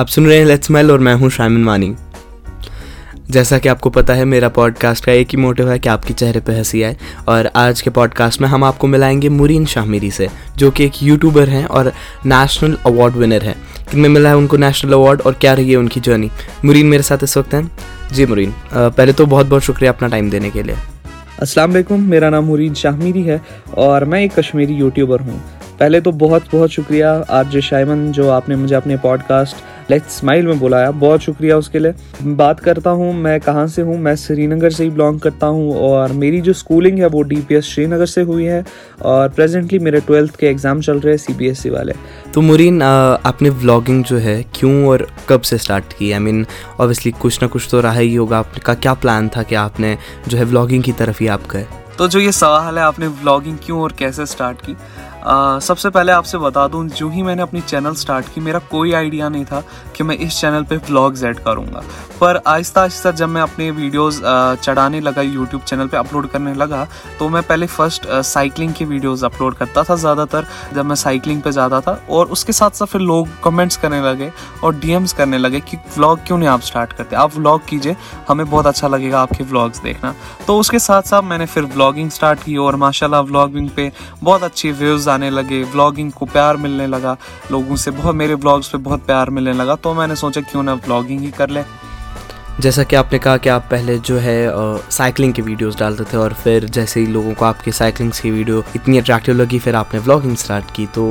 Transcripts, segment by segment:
आप सुन रहे हैं लेट्स स्माइल और मैं हूं शायमन वानी। जैसा कि आपको पता है, मेरा पॉडकास्ट का एक ही मोटिव है कि आपके चेहरे पर हंसी आए। और आज के पॉडकास्ट में हम आपको मिलाएंगे मुरीन शाहमीरी से, जो कि एक यूट्यूबर हैं और नेशनल अवार्ड विनर हैं। किनमें मिला है उनको नेशनल अवार्ड और क्या रही है उनकी जर्नी। मुरीन मेरे साथ इस वक्त हैं। जी मुरीन, पहले तो बहुत बहुत शुक्रिया अपना टाइम देने के लिए। अस्सलाम वालेकुम, मेरा नाम मुरीन शाहमीरी है और मैं एक कश्मीरी यूट्यूबर हूँ। पहले तो बहुत बहुत शुक्रिया आरजे शायमन, जो आपने मुझे अपने पॉडकास्ट लेट्स स्माइल में बुलाया, बहुत शुक्रिया उसके लिए। बात करता हूँ मैं कहाँ से हूँ, मैं श्रीनगर से ही बिलोंग करता हूँ और मेरी जो स्कूलिंग है वो डीपीएस श्रीनगर से हुई है और प्रेजेंटली मेरे 12th के एग्ज़ाम चल रहे हैं CBSE वाले। तो मुरीन, आपने व्लॉगिंग जो है क्यों और कब से स्टार्ट की? आई मीन ऑब्वियसली कुछ ना कुछ तो रहा ही होगा, आपका क्या प्लान था कि आपने जो है व्लॉगिंग की तरफ ही आप गए? तो जो ये सवाल है आपने व्लॉगिंग क्यों और कैसे स्टार्ट की, सबसे पहले आपसे बता दूं, जो ही मैंने अपनी चैनल स्टार्ट की मेरा कोई आइडिया नहीं था कि मैं इस चैनल पे व्लॉग्स ऐड करूंगा। पर आहिस्ता आहिस्ता जब मैं अपने वीडियोस चढ़ाने लगा, यूट्यूब चैनल पे अपलोड करने लगा, तो मैं पहले फर्स्ट साइकिलिंग के वीडियोस अपलोड करता था ज़्यादातर, जब मैं साइकिलिंग पे जाता था। और उसके साथ साथ फिर लोग कमेंट्स करने लगे और DMs करने लगे कि व्लॉग क्यों नहीं आप स्टार्ट करते, आप व्लॉग कीजिए, हमें बहुत अच्छा लगेगा आपके व्लॉग्स देखना। तो उसके साथ साथ मैंने फिर व्लॉगिंग स्टार्ट की और माशाल्लाह व्लॉगिंग पे बहुत अच्छी व्यूज़ आने लगे, व्लॉगिंग को प्यार मिलने लगा लोगों से, बहुत मेरे व्लॉग्स पे बहुत प्यार मिलने लगा। तो मैंने सोचा क्यों ना व्लॉगिंग ही कर ले। जैसा कि आपने कहा कि आप पहले जो है साइकिलिंग के वीडियोस डालते थे और फिर जैसे ही लोगों को आपके साइकिलिंग्स की वीडियो इतनी अट्रैक्टिव लगी फिर आपने व्लॉगिंग स्टार्ट की। तो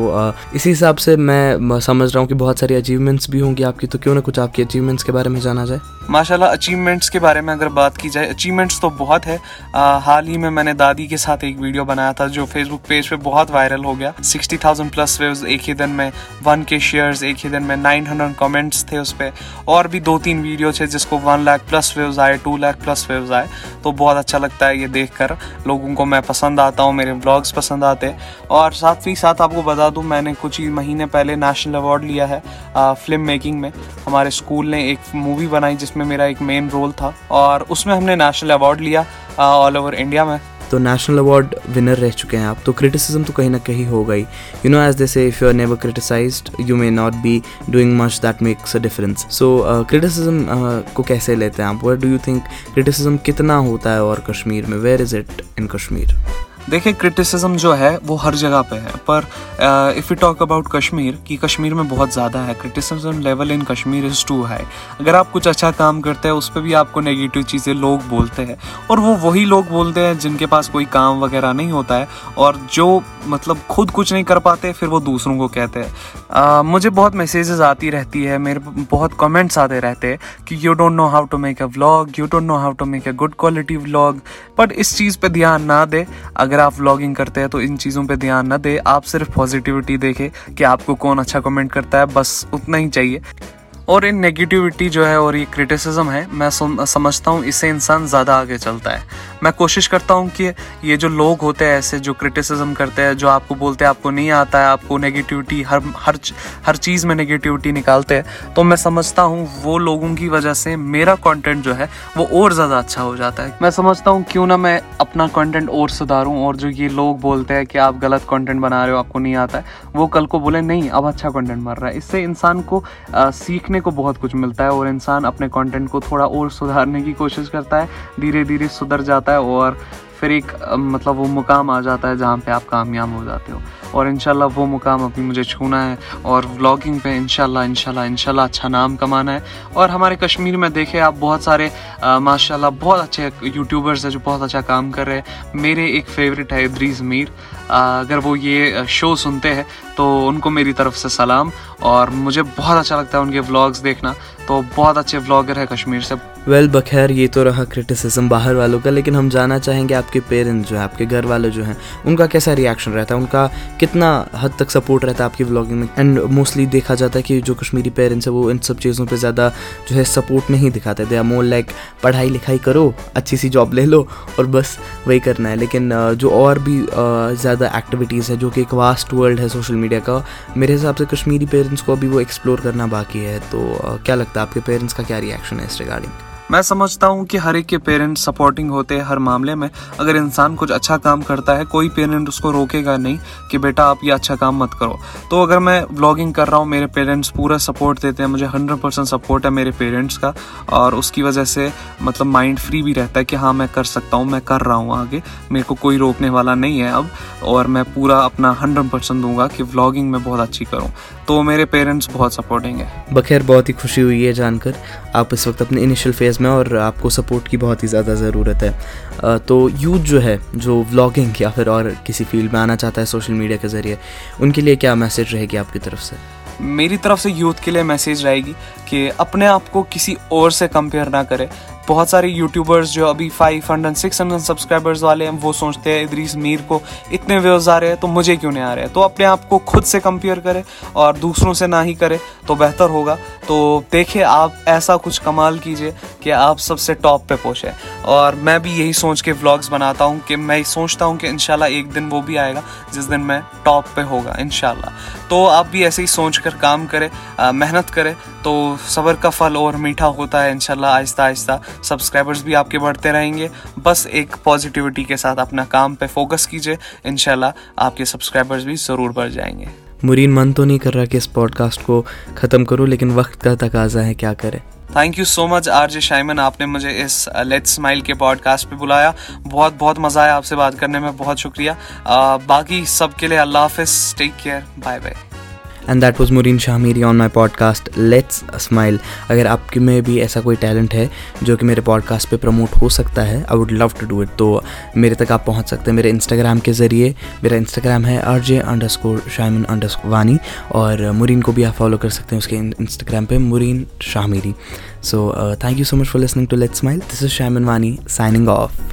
इसी हिसाब से मैं समझ रहा हूँ कि बहुत सारी अचीवमेंट्स भी होंगी आपकी, तो क्यों ना कुछ आपकी अचीवमेंट्स के बारे में जाना जाए। माशाल्लाह अचीवमेंट्स के बारे में अगर बात की जाए, अचीवमेंट्स तो बहुत है। हाल ही में मैंने दादी के साथ एक वीडियो बनाया था जो फेसबुक पेज पे बहुत वायरल हो गया, 60,000+ व्यूज़ एक ही दिन में, 1K शेयर्स एक ही दिन में, 900 कमेंट्स थे उस पर। और भी 2-3 वीडियो थे जिसको 100,000+ व्यूज़ आए, 200,000+ व्यूज़ आए। तो बहुत अच्छा लगता है ये देखकर, लोगों को मैं पसंद आता हूँ, मेरे व्लॉग्स पसंद आते। और साथ ही साथ आपको बता दूँ, मैंने कुछ ही महीने पहले नेशनल अवार्ड लिया है फिल्म मेकिंग में। हमारे स्कूल ने एक मूवी बनाई जिसमें मेरा एक मेन रोल था और उसमें हमने नेशनल अवार्ड लिया ऑल ओवर इंडिया में। तो नेशनल अवार्ड विनर रह चुके हैं आप, तो क्रिटिसिज्म तो कहीं ना कहीं होगा ही। You know, as they say, if you are never criticised you may not be doing much that makes a difference. So criticism को कैसे लेते हैं आप? What do you think criticism कितना होता है और कश्मीर में, where is it in Kashmir? देखिए, क्रिटिसिज्म जो है वो हर जगह पे है, पर if you talk about Kashmir, कि कश्मीर में बहुत ज़्यादा है। Criticism level in Kashmir is too high. अगर आप कुछ अच्छा काम करते हैं उस पर भी आपको नेगेटिव चीज़ें लोग बोलते हैं, और वो वही लोग बोलते हैं जिनके पास कोई काम वगैरह नहीं होता है और जो मतलब खुद कुछ नहीं कर पाते, फिर वो दूसरों को कहते हैं। मुझे बहुत मैसेजेस आती रहती है, मेरे बहुत कमेंट्स आते रहते हैं कि you don't know how to make a vlog, you don't know how to make a good quality vlog. But इस चीज़ पर ध्यान ना दे, अगर आप व्लॉगिंग करते हैं तो इन चीज़ों पे ध्यान ना दे, आप सिर्फ पॉजिटिविटी देखें कि आपको कौन अच्छा कमेंट करता है, बस उतना ही चाहिए। और इन नेगेटिविटी जो है और ये क्रिटिसिज्म है, मैं समझता हूँ इससे इंसान ज़्यादा आगे चलता है। मैं कोशिश करता हूँ कि ये जो लोग होते हैं ऐसे जो क्रिटिसिज्म करते हैं, जो आपको बोलते हैं आपको नहीं आता है, आपको नेगेटिविटी हर चीज़ में नेगेटिविटी निकालते हैं, तो मैं समझता हूँ वो लोगों की वजह से मेरा कंटेंट जो है वो और ज़्यादा अच्छा हो जाता है। मैं समझता हूँ क्यों ना मैं अपना कंटेंट और सुधारूँ, और जो ये लोग बोलते हैं कि आप गलत कंटेंट बना रहे हो, आपको नहीं आता है, वो कल को बोले नहीं अब अच्छा कंटेंट बन रहा है। इससे इंसान को सीखने को बहुत कुछ मिलता है और इंसान अपने कंटेंट को थोड़ा और सुधारने की कोशिश करता है, धीरे धीरे सुधर जाता है और फिर एक मतलब वो मुकाम आ जाता है जहाँ पे आप कामयाब हो जाते हो। और इंशाल्लाह वो मुकाम अभी मुझे छूना है और व्लॉगिंग पे इंशाल्लाह इंशाल्लाह इंशाल्लाह अच्छा नाम कमाना है। और हमारे कश्मीर में देखे आप बहुत सारे माशाल्लाह बहुत अच्छे यूट्यूबर्स हैं जो बहुत अच्छा काम कर रहे हैं। मेरे एक फेवरेट है इद्रीस मीर, अगर वो ये शो सुनते हैं तो उनको मेरी तरफ से सलाम, और मुझे बहुत अच्छा लगता है उनके व्लॉग्स देखना, तो बहुत अच्छे व्लॉगर है कश्मीर से। वेल बखैर, ये तो रहा क्रिटिसिज्म बाहर वालों का, लेकिन हम जानना चाहेंगे आपके पेरेंट्स जो है, आपके घर वाले जो हैं, उनका कैसा रिएक्शन रहता है, उनका कितना हद तक सपोर्ट रहता है आपकी व्लॉगिंग में? एंड मोस्टली देखा जाता है कि जो कश्मीरी पेरेंट्स हैं वो इन सब चीज़ों पे ज़्यादा जो है सपोर्ट नहीं दिखाते, दे आर मोर लाइक पढ़ाई लिखाई करो, अच्छी सी जॉब ले लो और बस वही करना है। लेकिन जो और भी ज़्यादा एक्टिविटीज़ है जो कि एक वास्ट वर्ल्ड है सोशल मीडिया का, मेरे हिसाब से कश्मीरी पेरेंट्स को अभी वो एक्सप्लोर करना बाकी है। तो क्या लगता है आपके पेरेंट्स का क्या रिएक्शन है इस रिगार्डिंग? मैं समझता हूँ कि हर एक के पेरेंट्स सपोर्टिंग होते हैं हर मामले में। अगर इंसान कुछ अच्छा काम करता है कोई पेरेंट उसको रोकेगा नहीं कि बेटा आप ये अच्छा काम मत करो। तो अगर मैं व्लॉगिंग कर रहा हूँ मेरे पेरेंट्स पूरा सपोर्ट देते हैं, मुझे 100% सपोर्ट है मेरे पेरेंट्स का, और उसकी वजह से मतलब माइंड फ्री भी रहता है कि हाँ मैं कर सकता हूँ, मैं कर रहा हूँ, आगे मेरे को कोई रोकने वाला नहीं है अब, और मैं पूरा अपना 100% दूंगा कि व्लॉगिंग में बहुत अच्छी करूँ। तो मेरे पेरेंट्स बहुत सपोर्टिंग है। बखैर बहुत ही खुशी हुई है जानकर आप इस वक्त अपने इनिशियल फेज़ में, और आपको सपोर्ट की बहुत ही ज़्यादा ज़रूरत है। तो यूथ जो है जो व्लॉगिंग या फिर और किसी फील्ड में आना चाहता है सोशल मीडिया के ज़रिए, उनके लिए क्या मैसेज रहेगी आपकी तरफ से? मेरी तरफ से यूथ के लिए मैसेज रहेगी कि अपने आप को किसी और से कंपेयर ना करें। बहुत सारे यूट्यूबर्स जो अभी 500-600 सब्सक्राइबर्स वाले हैं वो सोचते हैं इदरीस मीर को इतने व्यूज़ आ रहे हैं तो मुझे क्यों नहीं आ रहे हैं। तो अपने आप को खुद से कंपेयर करें और दूसरों से ना ही करें तो बेहतर होगा। तो देखिए आप ऐसा कुछ कमाल कीजिए कि आप सबसे टॉप पे पहुँचे, और मैं भी यही सोच के व्लॉग्स बनाता हूँ कि मैं सोचता हूँ कि इंशाल्लाह एक दिन वो भी आएगा जिस दिन मैं टॉप पे होगा इंशाल्लाह। तो आप भी ऐसे ही सोच कर काम करें, मेहनत करें, तो सब्र का फल और मीठा होता है इंशाल्लाह। आहिस्ता आहिस्ता सब्सक्राइबर्स भी आपके बढ़ते रहेंगे। बस एक पॉजिटिविटी के साथ अपना काम पे फोकस कीजिए, इंशाल्लाह आपके सब्सक्राइबर्स भी ज़रूर बढ़ जाएंगे। मुरीन, मन तो नहीं कर रहा कि इस पॉडकास्ट को ख़त्म करूं, लेकिन वक्त का तकाजा है, क्या करें। Thank you so much RJ Shaiman, आपने मुझे इस लेट्स स्माइल के पॉडकास्ट पे बुलाया, बहुत बहुत मज़ा आया आपसे बात करने में, बहुत शुक्रिया। बाकी सब के लिए अल्लाह हाफिज़, take care, bye bye. And that was Mureen Shahmiri on my podcast Let's Smile. अगर आपके में भी ऐसा कोई टैलेंट है जो कि मेरे पॉडकास्ट पे प्रमोट हो सकता है, I would love to do it. तो मेरे तक आप पहुंच सकते हैं मेरे इंस्टाग्राम के ज़रिए। मेरा इंस्टाग्राम है RJ_Shyman_Vani, और मुरीन को भी आप फॉलो कर सकते हैं उसके इंस्टाग्राम पे, Mureen Shahmiri. So thank you so much for listening to let's smile. This is Shaiman Wani signing of.